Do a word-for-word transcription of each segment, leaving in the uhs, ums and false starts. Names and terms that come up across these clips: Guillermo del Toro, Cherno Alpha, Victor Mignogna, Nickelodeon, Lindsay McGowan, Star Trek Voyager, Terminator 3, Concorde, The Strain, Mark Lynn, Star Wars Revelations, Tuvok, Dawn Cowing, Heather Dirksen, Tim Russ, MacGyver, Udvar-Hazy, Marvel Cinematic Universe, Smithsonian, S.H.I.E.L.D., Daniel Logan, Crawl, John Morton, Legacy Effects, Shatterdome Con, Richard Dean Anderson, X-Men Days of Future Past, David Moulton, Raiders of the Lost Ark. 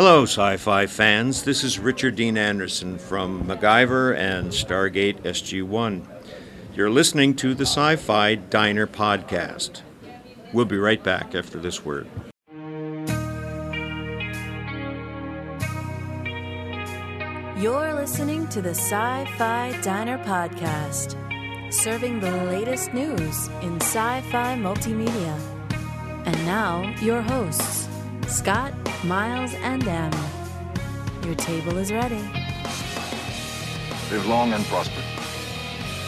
Hello, sci-fi fans. This is Richard Dean Anderson from MacGyver and Stargate S G one. You're listening to the Sci-Fi Diner Podcast. We'll be right back after this word. You're listening to the Sci-Fi Diner Podcast, serving the latest news in sci-fi multimedia. And now, your hosts, Scott, Miles, and Em. Your table is ready. Live long and prosper.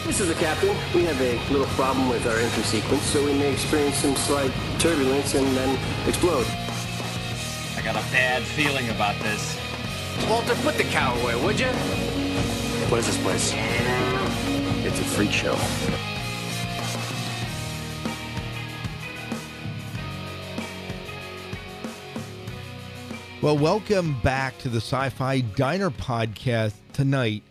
This is the captain. We have a little problem with our entry sequence, so we may experience some slight turbulence and then explode. I got a bad feeling about this. Walter, put the cow away, would you? What is this place? It's a freak show. Well, welcome back to the Sci-Fi Diner Podcast. Tonight,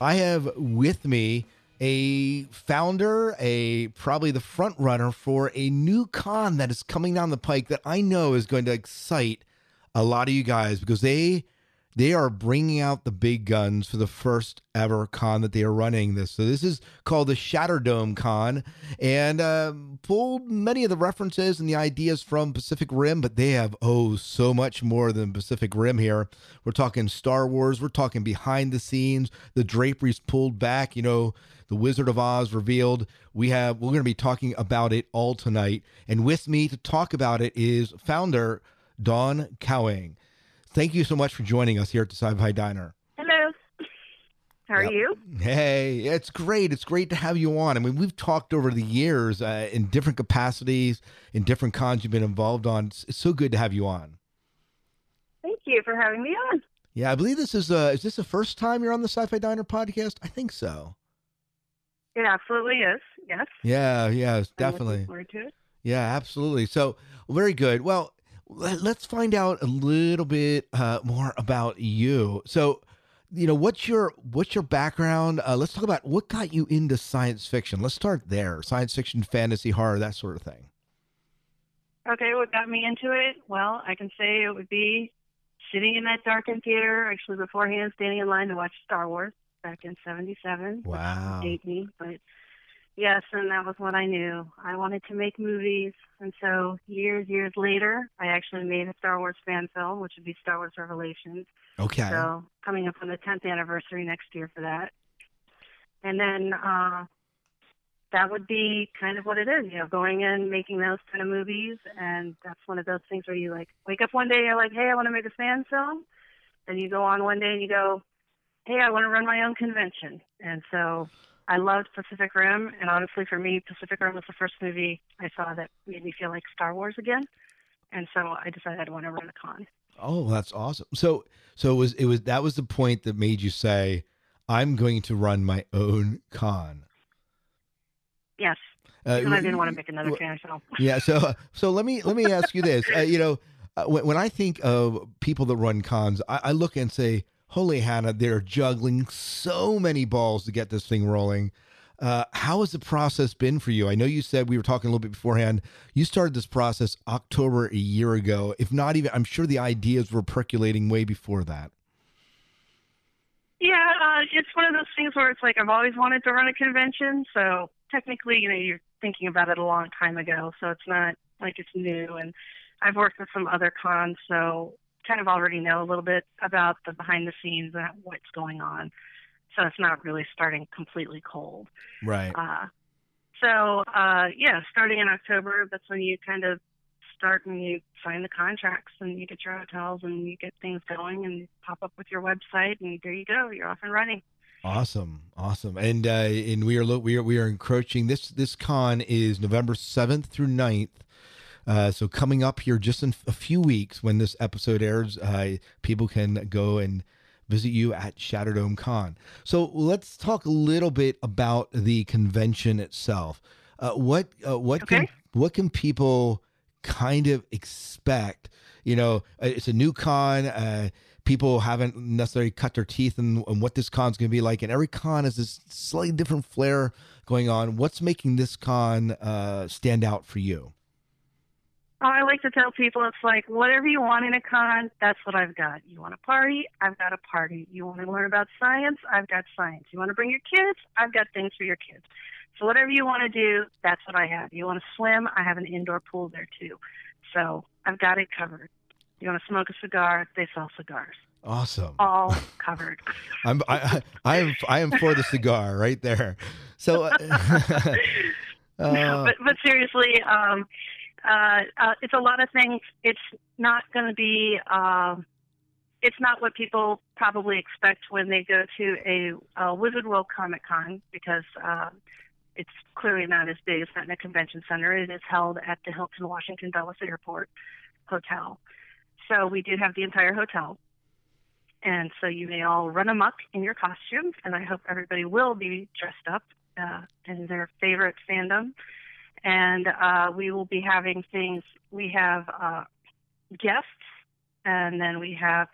I have with me a founder, a probably the front runner for a new con that is coming down the pike that I know is going to excite a lot of you guys because they... They are bringing out the big guns for the first ever con that they are running this. So this is called the Shatterdome Con, and uh, pulled many of the references and the ideas from Pacific Rim, but they have, oh, so much more than Pacific Rim here. We're talking Star Wars. We're talking behind the scenes. The draperies pulled back, you know, the Wizard of Oz revealed. We have, we're going to be talking about it all tonight. And with me to talk about it is founder Dawn Cowing. Thank you so much for joining us here at the Sci-Fi Diner. Hello. How are yep. you? Hey, it's great. It's great to have you on. I mean, we've talked over the years uh, in different capacities, in different cons you've been involved on. It's, it's so good to have you on. Thank you for having me on. Yeah, I believe this is, uh, is this the first time you're on the Sci-Fi Diner podcast? I think so. It absolutely is, yes. Yeah, yes, definitely. I'm looking forward to it. Yeah, absolutely. So, very good. Well, let's find out a little bit uh, more about you. So, you know, what's your what's your background? Uh, let's talk about what got you into science fiction. Let's start there. Science fiction, fantasy, horror, that sort of thing. Okay, what got me into it? Well, I can say it would be sitting in that darkened theater, actually beforehand, standing in line to watch Star Wars back in seventy-seven. Wow. Which date me, but yes, and that was what I knew. I wanted to make movies, and so years, years later, I actually made a Star Wars fan film, which would be Star Wars Revelations. Okay. So coming up on the tenth anniversary next year for that. And then uh, that would be kind of what it is, you know, going in, making those kind of movies, and that's one of those things where you, like, wake up one day, you're like, hey, I want to make a fan film, and you go on one day and you go, hey, I want to run my own convention. And so... I loved Pacific Rim, and honestly, for me, Pacific Rim was the first movie I saw that made me feel like Star Wars again, and so I decided I want to run a con. Oh, that's awesome! So, so it was it was that was the point that made you say, "I'm going to run my own con." Yes, uh, and I didn't want to make another fan film. Yeah, so so let me let me ask you this. Uh, you know, uh, when, when I think of people that run cons, I, I look and say, holy Hannah, they're juggling so many balls to get this thing rolling. Uh, how has the process been for you? I know you said, we were talking a little bit beforehand, you started this process October a year ago, if not even, I'm sure the ideas were percolating way before that. Yeah, uh, it's one of those things where it's like, I've always wanted to run a convention. So technically, you know, you're thinking about it a long time ago. So it's not like it's new. And I've worked with some other cons, so kind of already know a little bit about the behind the scenes and what's going on. So it's not really starting completely cold. Right. Uh, so, uh, yeah, starting in October, that's when you kind of start and you sign the contracts and you get your hotels and you get things going and pop up with your website and there you go. You're off and running. Awesome. Awesome. And, uh, and we are, we are, we are encroaching. This, this con is November seventh through ninth. Uh, so coming up here just in a few weeks when this episode airs, uh, people can go and visit you at Shatterdome Con. So let's talk a little bit about the convention itself. Uh, what uh, what okay. can what can people kind of expect? You know, it's a new con. Uh, people haven't necessarily cut their teeth on what this con's going to be like. And every con has this slightly different flair going on. What's making this con uh, stand out for you? Oh, I like to tell people, it's like, whatever you want in a con, that's what I've got. You want to party? I've got a party. You want to learn about science? I've got science. You want to bring your kids? I've got things for your kids. So whatever you want to do, that's what I have. You want to swim? I have an indoor pool there, too. So I've got it covered. You want to smoke a cigar? They sell cigars. Awesome. All covered. I'm, I, I, I, am, I am for the cigar right there. So, uh, no, but, but seriously, um, uh, uh, it's a lot of things. It's not going to be, uh, it's not what people probably expect when they go to a, a Wizard World Comic Con, because uh, it's clearly not as big. It's not in a convention center. It is held at the Hilton Washington Dulles Airport Hotel. So we do have the entire hotel. And so you may all run amok in your costumes, and I hope everybody will be dressed up uh, in their favorite fandom. And uh, we will be having things. We have uh, guests, and then we have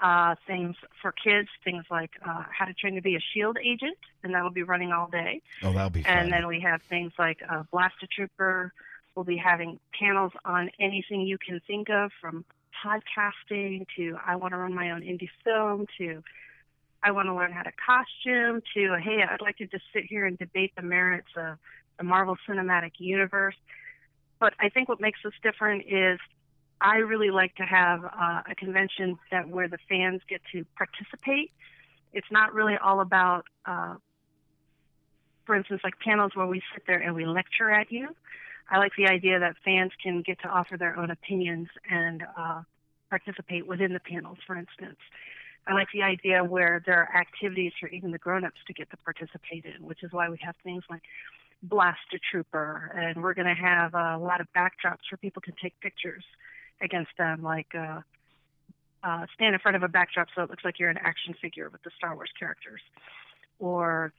uh, things for kids, things like uh, how to train to be a S H I E L D agent, and that will be running all day. Oh, that'll be fun. And then we have things like uh, Blaster Trooper. We'll be having panels on anything you can think of, from podcasting to I want to run my own indie film to I want to learn how to costume to hey, I'd like to just sit here and debate the merits of the Marvel Cinematic Universe. But I think what makes us different is I really like to have uh, a convention that where the fans get to participate. It's not really all about uh, for instance, like panels where we sit there and we lecture at you. I like the idea that fans can get to offer their own opinions and uh, participate within the panels, for instance. I like the idea where there are activities for even the grown-ups to get to participate in, which is why we have things like Blaster Trooper, and we're going to have a lot of backdrops where people can take pictures against them, like uh, uh, stand in front of a backdrop so it looks like you're an action figure with the Star Wars characters, or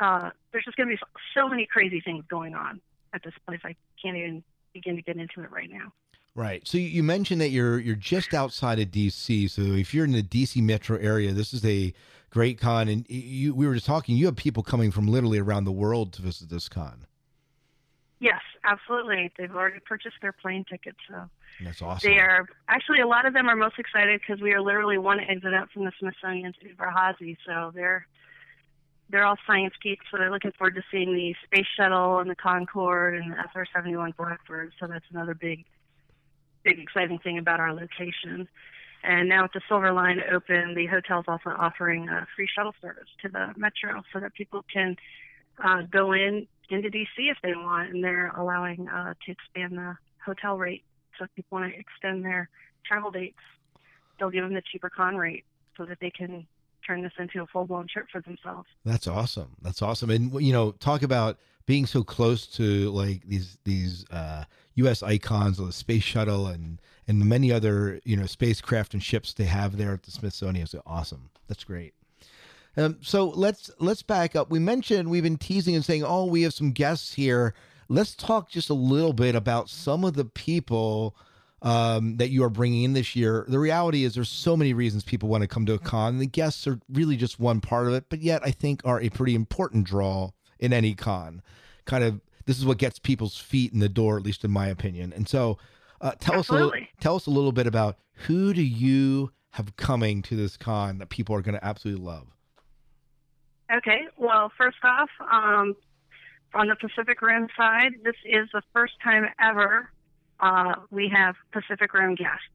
uh, there's just going to be so many crazy things going on at this place. I can't even begin to get into it right now. Right. So you mentioned that you're you're just outside of D C. So if you're in the D C metro area, this is a great con. And you, we were just talking, you have people coming from literally around the world to visit this con. Yes, absolutely. They've already purchased their plane tickets. So that's awesome. They are actually, a lot of them are most excited because we are literally one exit out from the Smithsonian to Udvar-Hazy. So they're They're all science geeks, so they're looking forward to seeing the space shuttle and the Concorde and the S R seventy-one Blackbird. So that's another big, big exciting thing about our location. And now with the Silver Line open, the hotel's also offering a free shuttle service to the metro so that people can uh, go in into D C if they want, and they're allowing uh, to expand the hotel rate. So if people want to extend their travel dates, they'll give them the cheaper con rate so that they can turn this into a full-blown trip for themselves. That's awesome. That's awesome. And, you know, talk about being so close to like these, these, uh, U S icons of the space shuttle and, and many other, you know, spacecraft and ships they have there at the Smithsonian. It's awesome. That's great. Um, so let's, let's back up. We mentioned, we've been teasing and saying, oh, we have some guests here. Let's talk just a little bit about some of the people Um, that you are bringing in this year. The reality is there's so many reasons people want to come to a con. The guests are really just one part of it, but yet I think are a pretty important draw in any con. Kind of, this is what gets people's feet in the door, at least in my opinion. And so uh, tell us a little, tell us a little bit about who do you have coming to this con that people are going to absolutely love? Okay. Well, first off, um, on the Pacific Rim side, this is the first time ever Uh, we have Pacific Rim guests.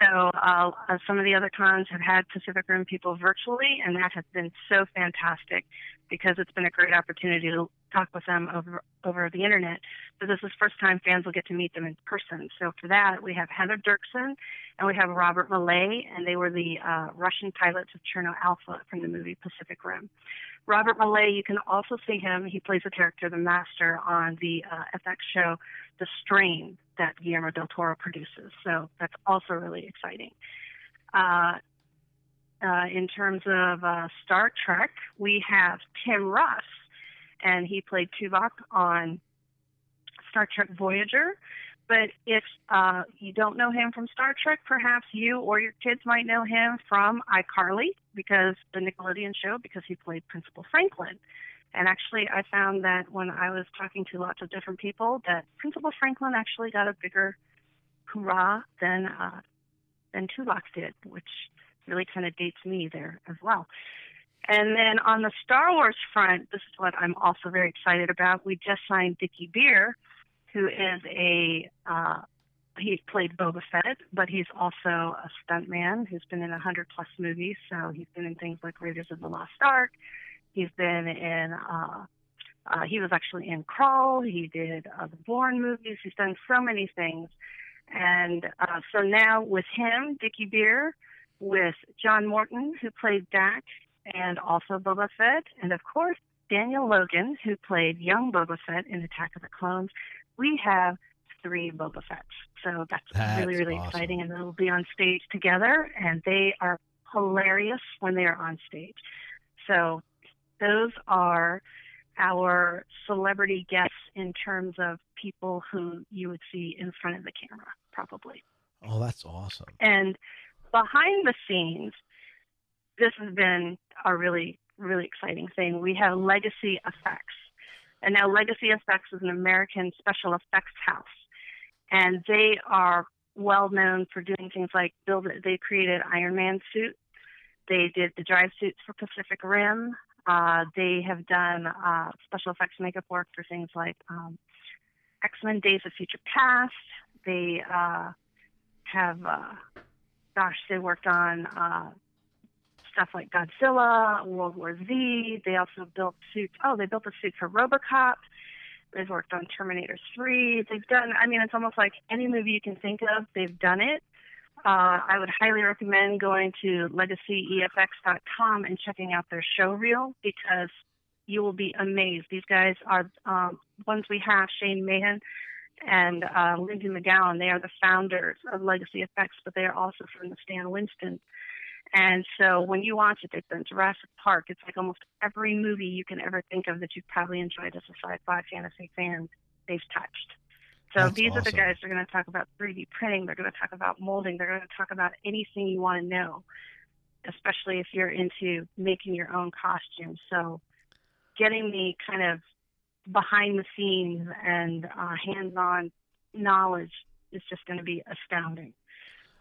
So uh, some of the other cons have had Pacific Rim people virtually, and that has been so fantastic because it's been a great opportunity to talk with them over, over the internet. But this is first time fans will get to meet them in person. So for that, we have Heather Dirksen and we have Robert Millet, and they were the uh, Russian pilots of Cherno Alpha from the movie Pacific Rim. Robert Millet, you can also see him. He plays the character, the Master, on the uh, F X show, The Strain, that Guillermo del Toro produces. So that's also really exciting. Uh, uh, in terms of uh, Star Trek, we have Tim Russ, and he played Tuvok on Star Trek Voyager. But if uh, you don't know him from Star Trek, perhaps you or your kids might know him from iCarly, because the Nickelodeon show, because he played Principal Franklin. And actually, I found that when I was talking to lots of different people, that Principal Franklin actually got a bigger hoorah than uh, than Tuvok did, which really kind of dates me there as well. And then on the Star Wars front, this is what I'm also very excited about. We just signed Dickie Beer, who is a uh, he's played Boba Fett, but he's also a stuntman who's been in one hundred plus movies. So he's been in things like Raiders of the Lost Ark. He's been in, uh, uh, he was actually in Crawl. He did uh, the Bourne movies. He's done so many things. And uh, so now with him, Dickie Beer, with John Morton, who played Dak, and also Boba Fett, and of course, Daniel Logan, who played young Boba Fett in Attack of the Clones, we have three Boba Fetts. So that's, that's really, really awesome. Exciting, and they'll be on stage together, and they are hilarious when they are on stage. So those are our celebrity guests in terms of people who you would see in front of the camera, probably. Oh, that's awesome. And behind the scenes, this has been a really, really exciting thing. We have Legacy Effects. And now Legacy Effects is an American special effects house. And they are well known for doing things like build it. They created Iron Man suits. They did the drive suits for Pacific Rim. Uh, they have done uh, special effects makeup work for things like um, X-Men Days of Future Past. They uh, have, uh, gosh, they worked on uh, stuff like Godzilla, World War Z. They also built suits. Oh, they built a suit for RoboCop. They've worked on Terminator three. They've done, I mean, it's almost like any movie you can think of, they've done it. Uh, I would highly recommend going to legacy e f x dot com and checking out their show reel, because you will be amazed. These guys are um, ones we have, Shane Mahan and uh, Lindsay McGowan. They are the founders of Legacy Effects, but they are also from the Stan Winston. And so when you watch it, they've done Jurassic Park. It's like almost every movie you can ever think of that you've probably enjoyed as a sci-fi fantasy fan, they've touched. So That's these awesome. Are the guys that are going to talk about three D printing. They're going to talk about molding. They're going to talk about anything you want to know, especially if you're into making your own costumes. So getting the kind of behind-the-scenes and uh, hands-on knowledge is just going to be astounding.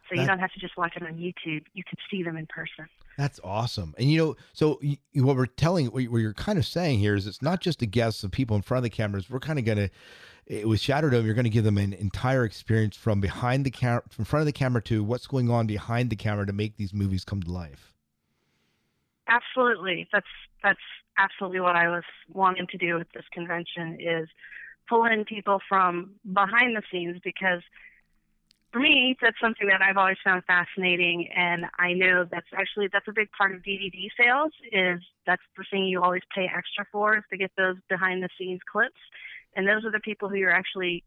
So that, you don't have to just watch it on YouTube. You can see them in person. That's awesome. And, you know, so you, what we're telling, what you're kind of saying here is it's not just the guests, the people in front of the cameras. We're kind of going to, with Shatterdome, you're going to give them an entire experience from behind the camera, from front of the camera to what's going on behind the camera to make these movies come to life. Absolutely. That's, that's absolutely what I was wanting to do with this convention, is pull in people from behind the scenes, because for me, that's something that I've always found fascinating, and I know that's actually that's a big part of D V D sales. Is that's the thing you always pay extra for, is to get those behind-the-scenes clips, and those are the people who you're actually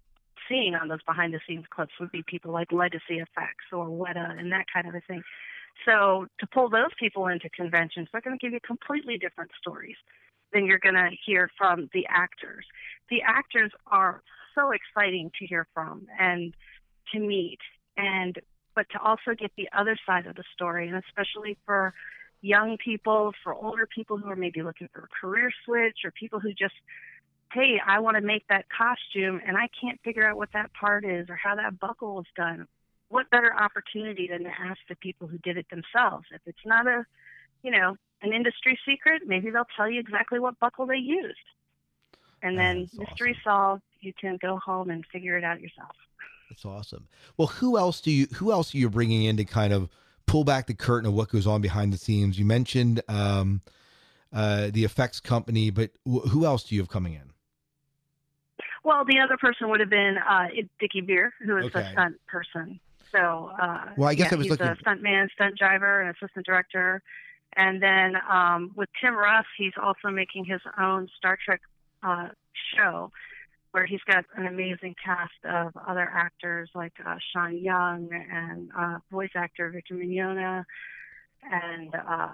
seeing on those behind-the-scenes clips would be people like Legacy Effects or Weta and that kind of a thing. So to pull those people into conventions, they're going to give you completely different stories than you're going to hear from the actors. The actors are so exciting to hear from, and to meet, and but to also get the other side of the story, and especially for young people, for older people who are maybe looking for a career switch, or people who just, hey, I want to make that costume and I can't figure out what that part is or how that buckle is done. What better opportunity than to ask the people who did it themselves? If it's not a, you know, an industry secret, maybe they'll tell you exactly what buckle they used. And then That's mystery awesome. Solved, you can go home and figure it out yourself. That's awesome. Well, who else do you, who else are you bringing in to kind of pull back the curtain of what goes on behind the scenes? You mentioned um, uh, the effects company, but wh who else do you have coming in? Well, the other person would have been uh, Dickie Beer, who is okay. a stunt person. So, uh, well, I guess yeah, I was he's looking a stunt man, stunt driver, and assistant director. And then um, with Tim Russ, he's also making his own Star Trek uh, show, where he's got an amazing cast of other actors like uh, Sean Young and uh, voice actor Victor Mignogna and uh,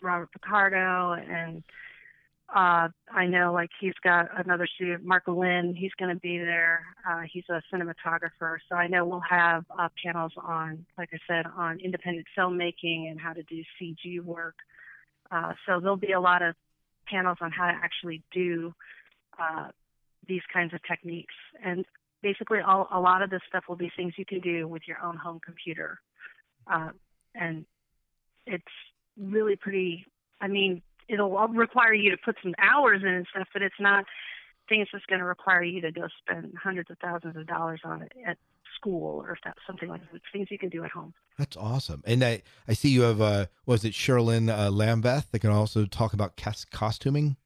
Robert Picardo. And uh, I know like he's got another student, Mark Lynn, he's going to be there. Uh, he's a cinematographer. So I know we'll have uh, panels on, like I said, on independent filmmaking and how to do C G work. Uh, so there'll be a lot of panels on how to actually do uh, these kinds of techniques. And basically all, a lot of this stuff will be things you can do with your own home computer. Uh, and it's really pretty, I mean, it'll require you to put some hours in and stuff, but it's not things that's going to require you to go spend hundreds of thousands of dollars on it at school or something like that. It's things you can do at home. That's awesome. And I, I see you have, uh, was it Sherilyn uh, Lambeth that can also talk about cast costuming?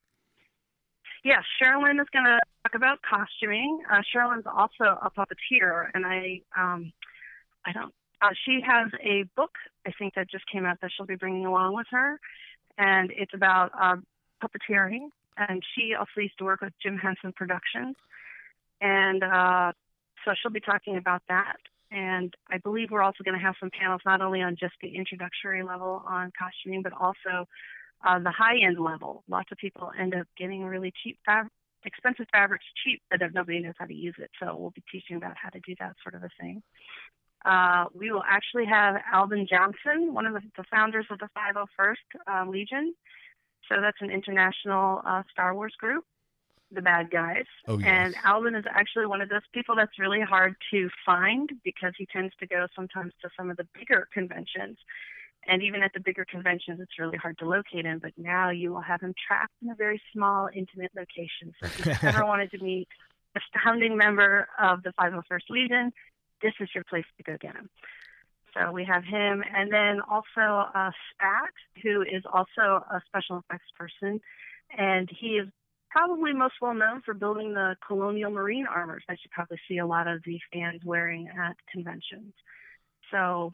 Yeah, Sherilyn is going to talk about costuming. Uh, Sherilyn's also a puppeteer, and I, um, I don't, uh, she has a book, I think, that just came out that she'll be bringing along with her. And it's about uh, puppeteering. And she also used to work with Jim Henson Productions. And uh, so she'll be talking about that. And I believe we're also going to have some panels, not only on just the introductory level on costuming, but also uh, the high-end level. Lots of people end up getting really cheap, fab- expensive fabrics cheap, but nobody knows how to use it. So we'll be teaching about how to do that sort of a thing. Uh, we will actually have Alvin Johnson, one of the, the founders of the five oh first uh, Legion. So that's an international uh, Star Wars group, the bad guys. Oh, yes. And Alvin is actually one of those people that's really hard to find because he tends to go sometimes to some of the bigger conventions. And even at the bigger conventions, it's really hard to locate him. But now you will have him trapped in a very small, intimate location. So if you've ever wanted to meet a founding member of the five oh first Legion, this is your place to go get him. So we have him, and then also uh, Spat, who is also a special effects person, and he is probably most well known for building the Colonial Marine armors that you probably see a lot of the fans wearing at conventions. So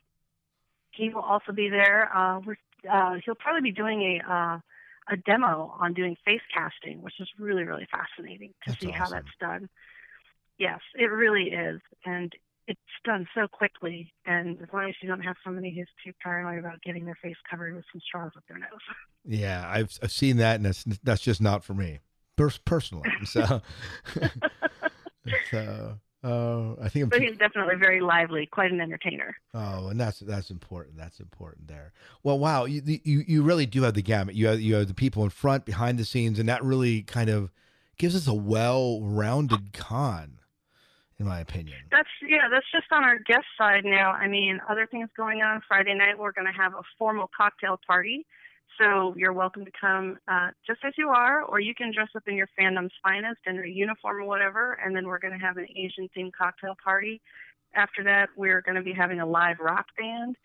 he will also be there. Uh, we're, uh, he'll probably be doing a uh, a demo on doing face casting, which is really really fascinating to that's see awesome. How that's done. Yes, it really is, and it's done so quickly, and as long as you don't have somebody who's too paranoid about getting their face covered with some straws up their nose. Yeah, I've I've seen that, and that's that's just not for me personally. So, so uh, I think. I'm but he's too- definitely very lively, quite an entertainer. Oh, and that's that's important. That's important there. Well, wow, you you you really do have the gamut. You have you have the people in front, behind the scenes, and that really kind of gives us a well-rounded con. In my opinion. That's, yeah, that's just on our guest side now. I mean, other things going on. Friday night, we're going to have a formal cocktail party. So you're welcome to come uh, just as you are, or you can dress up in your fandom's finest and a uniform or whatever. And then we're going to have an Asian-themed cocktail party. After that, we're going to be having a live rock band.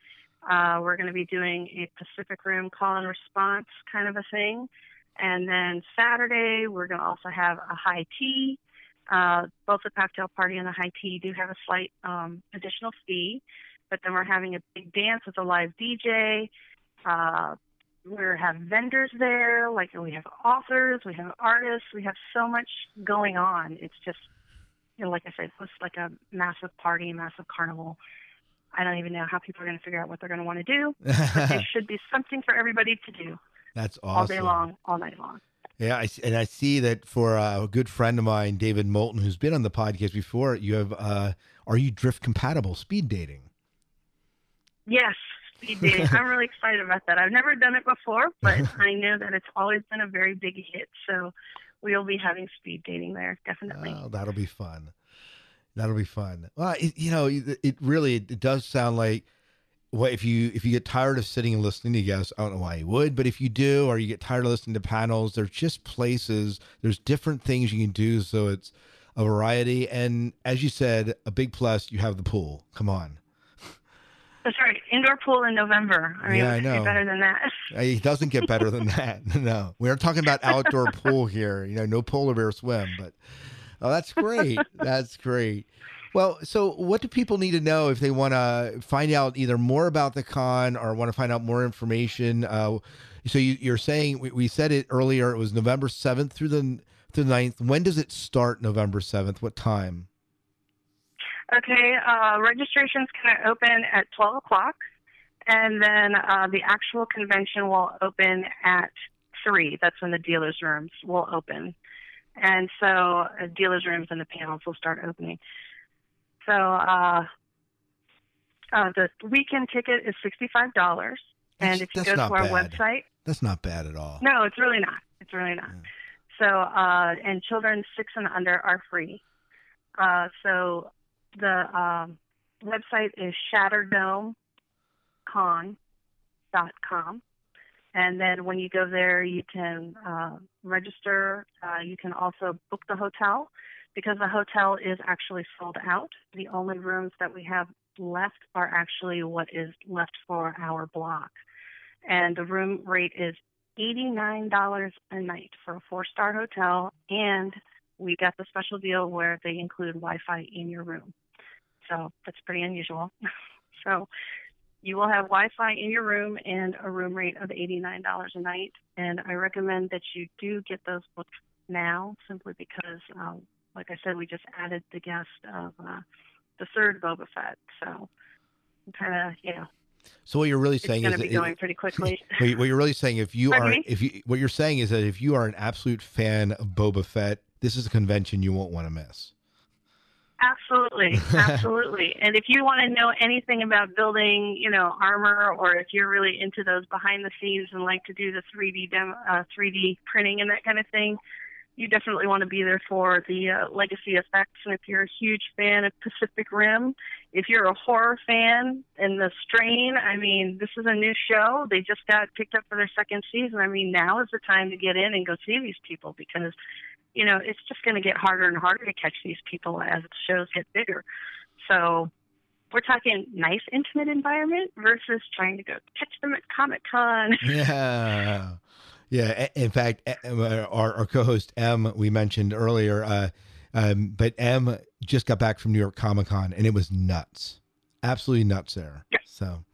Uh, we're going to be doing a Pacific Rim call and response kind of a thing. And then Saturday, we're going to also have a high tea. Uh, both the cocktail party and the high tea do have a slight um, additional fee, but then we're having a big dance with a live D J. Uh, we have vendors there, like we have authors, we have artists, we have so much going on. It's just, you know, like I said, it's like a massive party, massive carnival. I don't even know how people are going to figure out what they're going to want to do, but there should be something for everybody to do. That's awesome. All day long, all night long. Yeah, I, and I see that for a good friend of mine, David Moulton, who's been on the podcast before, you have, uh, are you drift compatible speed dating? Yes, speed dating. I'm really excited about that. I've never done it before, but I know that it's always been a very big hit. So we'll be having speed dating there, definitely. Oh, that'll be fun. That'll be fun. Well, it, you know, it, it really it does sound like. Well, if you if you get tired of sitting and listening to guests, I don't know why you would, but if you do, or you get tired of listening to panels, there's just places, there's different things you can do. So it's a variety. And as you said, a big plus, you have the pool. Come on. That's right. Indoor pool in November. I mean, yeah, I know. Better than that. It doesn't get better than that. No, we're talking about outdoor pool here. You know, no polar bear swim, but oh, that's great. That's great. Well, so what do people need to know if they want to find out either more about the con or want to find out more information? Uh, so you, you're saying, we, we said it earlier, it was November seventh through the, through the ninth. When does it start November seventh? What time? Okay, uh, registration's going to open at twelve o'clock, and then uh, the actual convention will open at three. That's when the dealer's rooms will open. And so uh, dealer's rooms and the panels will start opening. So uh, uh, the weekend ticket is sixty-five dollars, and if you go to our website, that's not bad at all. No, it's really not. It's It's really not. Yeah. So, uh, and children six and under are free. Uh, so the um, website is shatterdome con dot com. And then when you go there, you can uh, register. Uh, you can also book the hotel, because the hotel is actually sold out. The only rooms that we have left are actually what is left for our block. And the room rate is eighty-nine dollars a night for a four-star hotel. And we got the special deal where they include Wi-Fi in your room. So that's pretty unusual. So you will have Wi-Fi in your room and a room rate of eighty-nine dollars a night. And I recommend that you do get those booked now, simply because, um, like I said, we just added the guest of uh, the third Boba Fett. So I'm kind of, you know. So what you're really saying is, it's going to be going pretty quickly. What you're really saying, if you are, if you, what you're saying is that if you are an absolute fan of Boba Fett, this is a convention you won't want to miss. Absolutely, absolutely. And if you want to know anything about building, you know, armor, or if you're really into those behind the scenes and like to do the three D demo, uh, three D printing and that kind of thing, you definitely want to be there for the uh, Legacy Effects. And if you're a huge fan of Pacific Rim, if you're a horror fan and The Strain, I mean, this is a new show. They just got picked up for their second season. I mean, now is the time to get in and go see these people, because, you know, it's just going to get harder and harder to catch these people as shows get bigger. So we're talking nice, intimate environment versus trying to go catch them at Comic-Con. Yeah. Yeah, in fact, our, our co-host, Em, we mentioned earlier, uh, um, but Em just got back from New York Comic-Con, and it was nuts. Absolutely nuts there. Yeah. So,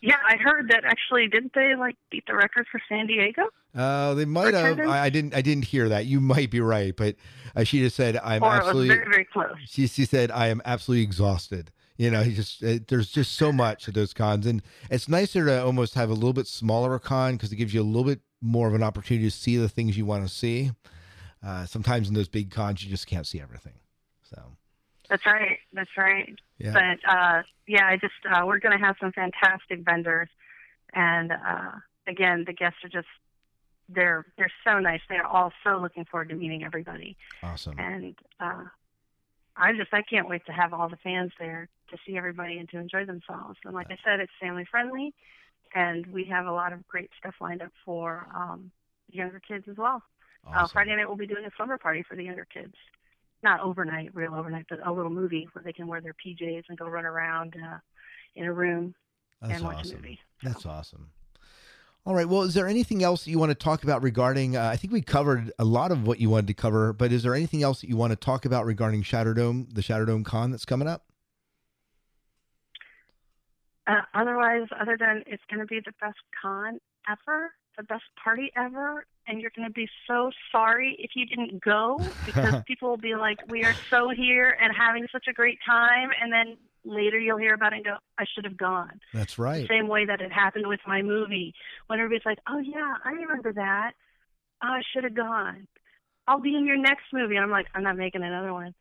yeah, I heard that actually, didn't they, like, beat the record for San Diego? Uh, they might have. I, I didn't I didn't hear that. You might be right, but uh, she just said, I'm or absolutely... It was very, very close. She, she said, I am absolutely exhausted. You know, he just uh, there's just so much at those cons. And it's nicer to almost have a little bit smaller con, because it gives you a little bit more of an opportunity to see the things you want to see. Uh, sometimes in those big cons, you just can't see everything. So that's right. That's right. Yeah. But, uh, yeah, I just, uh, we're going to have some fantastic vendors. And, uh, again, the guests are just, they're, they're so nice. They're all so looking forward to meeting everybody. Awesome. And, uh, I just, I can't wait to have all the fans there to see everybody and to enjoy themselves. And like I said, it's family friendly. And we have a lot of great stuff lined up for um, younger kids as well. Awesome. Uh, Friday night we'll be doing a slumber party for the younger kids. Not overnight, real overnight, but a little movie where they can wear their P Js and go run around uh, in a room That's and watch awesome. a movie. So. That's awesome. All right. Well, is there anything else that you want to talk about regarding, uh, I think we covered a lot of what you wanted to cover, but is there anything else that you want to talk about regarding Shatterdome, the Shatterdome Con that's coming up? Uh, otherwise, other than it's going to be the best con ever, the best party ever, and you're going to be so sorry if you didn't go, because people will be like, we are so here and having such a great time, and then later you'll hear about it and go, I should have gone. That's right. The same way that it happened with my movie, when everybody's like, oh, yeah, I remember that. Oh, I should have gone. I'll be in your next movie. And I'm like, I'm not making another one.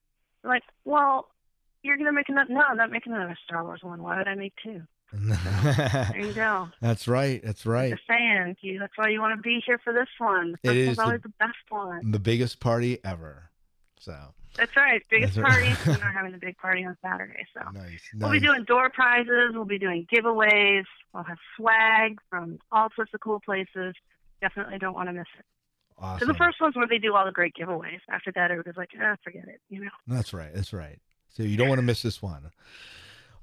I'm like, well, you're going to make another. No, I'm not making another Star Wars one. Why would I make two? There you go. That's right. That's right. Just saying, you, that's why you want to be here for this one. It is always the, the best one. The biggest party ever. So that's right. Biggest that's party. Right. We're having a big party on Saturday. So nice, we'll nice. be doing door prizes. We'll be doing giveaways. We'll have swag from all sorts of cool places. Definitely don't want to miss it. Awesome. So the first one's where they do all the great giveaways. After that, it was like, ah, forget it. You know. That's right. That's right. So you don't want to miss this one.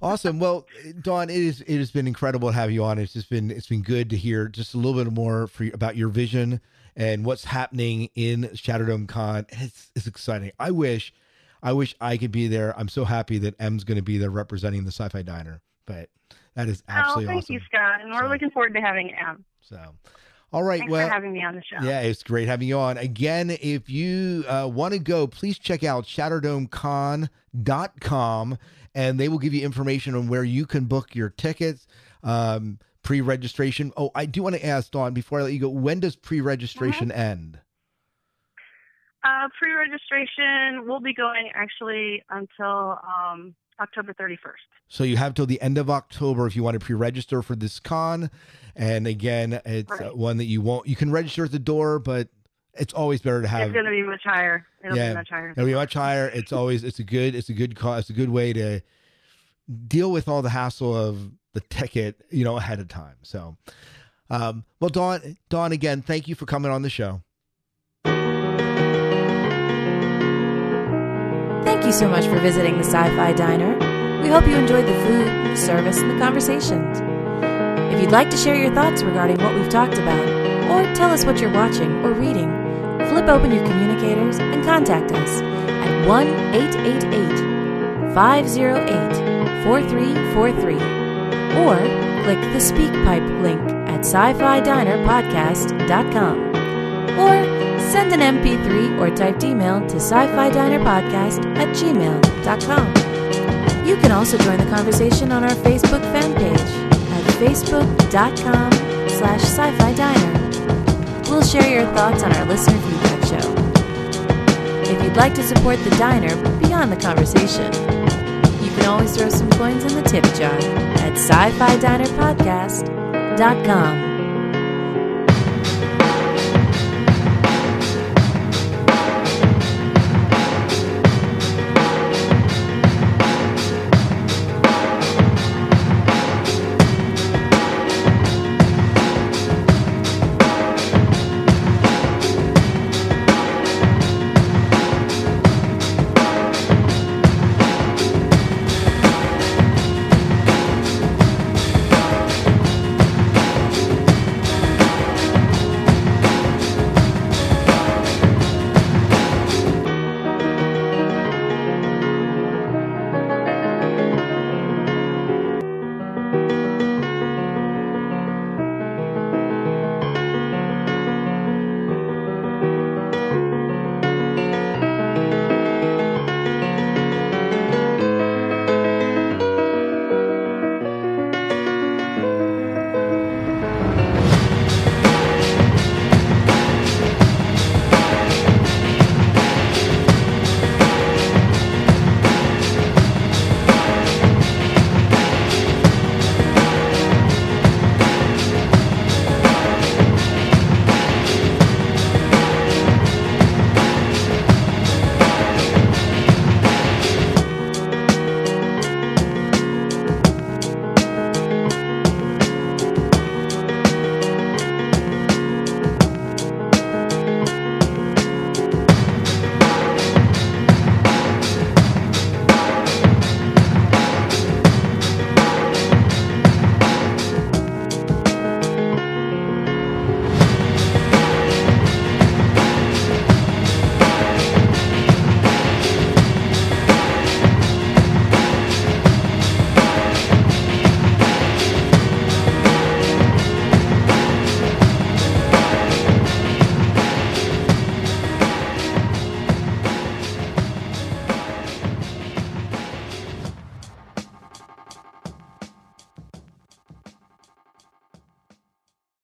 Awesome. Well, Dawn, it is, it has been incredible to have you on. It's just been, it's been good to hear just a little bit more for you, about your vision and what's happening in Shatterdome Con. It's, it's exciting. I wish, I wish I could be there. I'm so happy that Em's going to be there representing the Sci-Fi Diner, but that is absolutely awesome. Oh, thank awesome. you, Scott. And we're so, looking forward to having Em. So, all right. Thanks well, for having me on the show. Yeah, it's great having you on. Again, if you uh, want to go, please check out shatterdome con dot com. And they will give you information on where you can book your tickets, um, pre-registration. Oh, I do want to ask, Dawn, before I let you go, when does pre-registration mm-hmm. end? Uh, pre-registration will be going actually until um, October thirty-first. So you have till the end of October if you want to pre-register for this con. And again, it's right. one that you won't, you can register at the door, but It's always better to have. It's going to be much higher. It'll yeah, be much higher. It'll be much higher. It's always it's a good it's a good call. It's a good way to deal with all the hassle of the ticket, you know, ahead of time. So, um, well, Dawn, Dawn, again, thank you for coming on the show. Thank you so much for visiting the Sci-Fi Diner. We hope you enjoyed the food, the service, and the conversations. If you'd like to share your thoughts regarding what we've talked about, or tell us what you're watching or reading, flip open your communicators and contact us at one eight eight eight, five oh eight, four three four three or click the SpeakPipe link at sci fi diner podcast dot com or send an M P three or typed email to sci fi diner podcast at gmail dot com. You can also join the conversation on our Facebook fan page at facebook dot com slash sci fi diner. We'll share your thoughts on our listener feedback show. If you'd like to support the diner beyond the conversation, you can always throw some coins in the tip jar at sci fi diner podcast dot com.